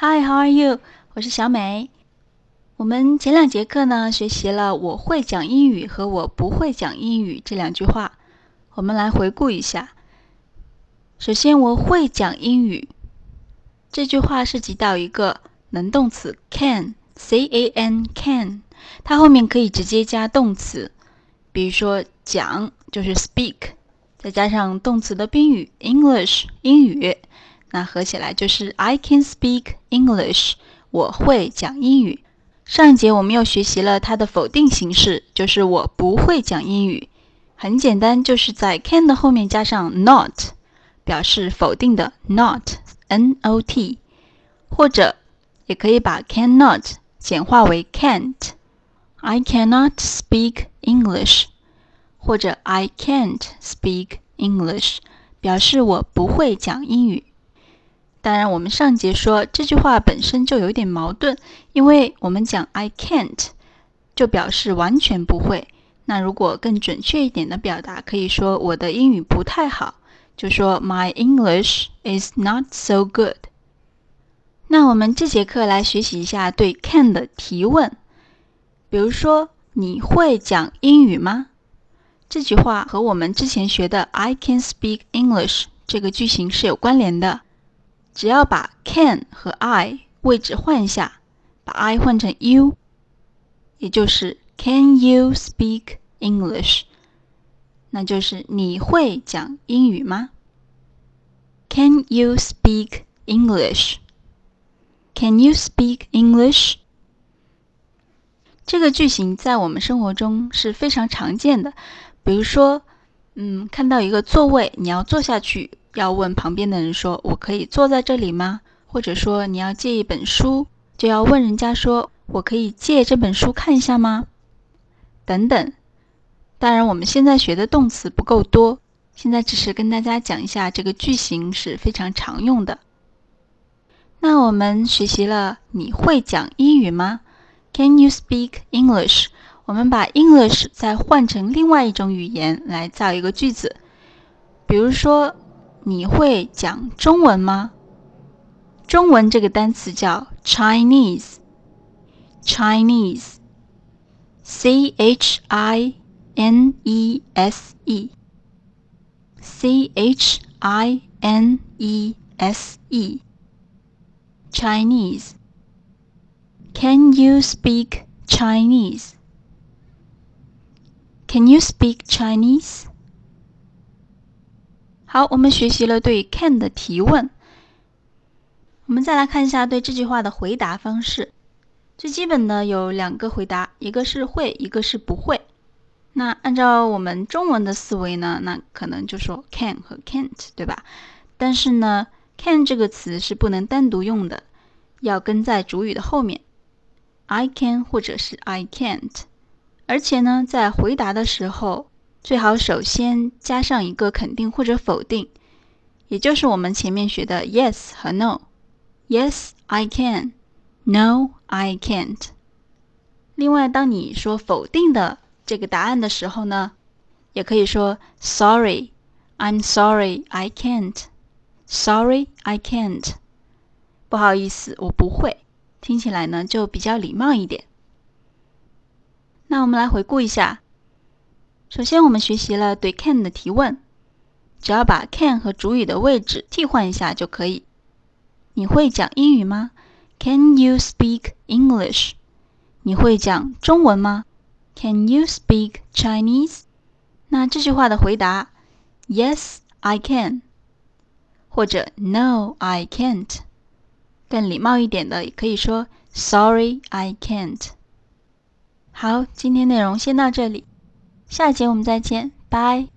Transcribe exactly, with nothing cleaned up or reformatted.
Hi, how are you? 我是小美。我们前两节课呢，学习了我会讲英语和我不会讲英语这两句话。我们来回顾一下。首先，我会讲英语。这句话涉及到一个能动词 can, C A N, can。它后面可以直接加动词，比如说讲就是 speak， 再加上动词的宾语 English, 英语。那合起来就是 I can speak English， 我会讲英语。上一节我们又学习了它的否定形式，就是我不会讲英语。很简单，就是在 can 的后面加上 not， 表示否定的 not, N O T， 或者也可以把 cannot 简化为 can't， I cannot speak English， 或者 I can't speak English， 表示我不会讲英语。当然，我们上节说这句话本身就有点矛盾，因为我们讲 I can't 就表示完全不会。那如果更准确一点的表达，可以说我的英语不太好，就说 My English is not so good。 那我们这节课来学习一下对 can 的提问，比如说你会讲英语吗？这句话和我们之前学的 I can speak English 这个句型是有关联的，只要把 can 和 I 位置换一下，把 I 换成 you， 也就是 Can you speak English？ 那就是你会讲英语吗？ Can you speak English？ Can you speak English？ 这个句型在我们生活中是非常常见的。比如说，嗯，看到一个座位，你要坐下去，要问旁边的人说我可以坐在这里吗？或者说你要借一本书，就要问人家说我可以借这本书看一下吗？等等。当然我们现在学的动词不够多，现在只是跟大家讲一下这个句型是非常常用的。那我们学习了你会讲英语吗？ Can you speak English？ 我们把 English 再换成另外一种语言来造一个句子。比如说你会讲中文吗？中文这个单词叫 Chinese， Chinese， C H I N E S E， C H I N E S E， Chinese。 Can you speak Chinese？ Can you speak Chinese？好，我们学习了对 can 的提问。我们再来看一下对这句话的回答方式。最基本的有两个回答，一个是会，一个是不会。那按照我们中文的思维呢，那可能就说 can 和 can't， 对吧？但是呢 can 这个词是不能单独用的，要跟在主语的后面， I can 或者是 I can't。 而且呢，在回答的时候最好首先加上一个肯定或者否定，也就是我们前面学的 yes 和 no。 Yes, I can. No, I can't。 另外，当你说否定的这个答案的时候呢，也可以说 Sorry, I'm sorry, I can't. Sorry, I can't. 不好意思，我不会。听起来呢，就比较礼貌一点。那我们来回顾一下。首先我们学习了对 can 的提问，只要把 can 和主语的位置替换一下就可以。你会讲英语吗？ Can you speak English？ 你会讲中文吗？ Can you speak Chinese？ 那这句话的回答 Yes, I can， 或者 No, I can't。 更礼貌一点的也可以说 Sorry, I can't。 好，今天内容先到这里。下一节我们再见，拜。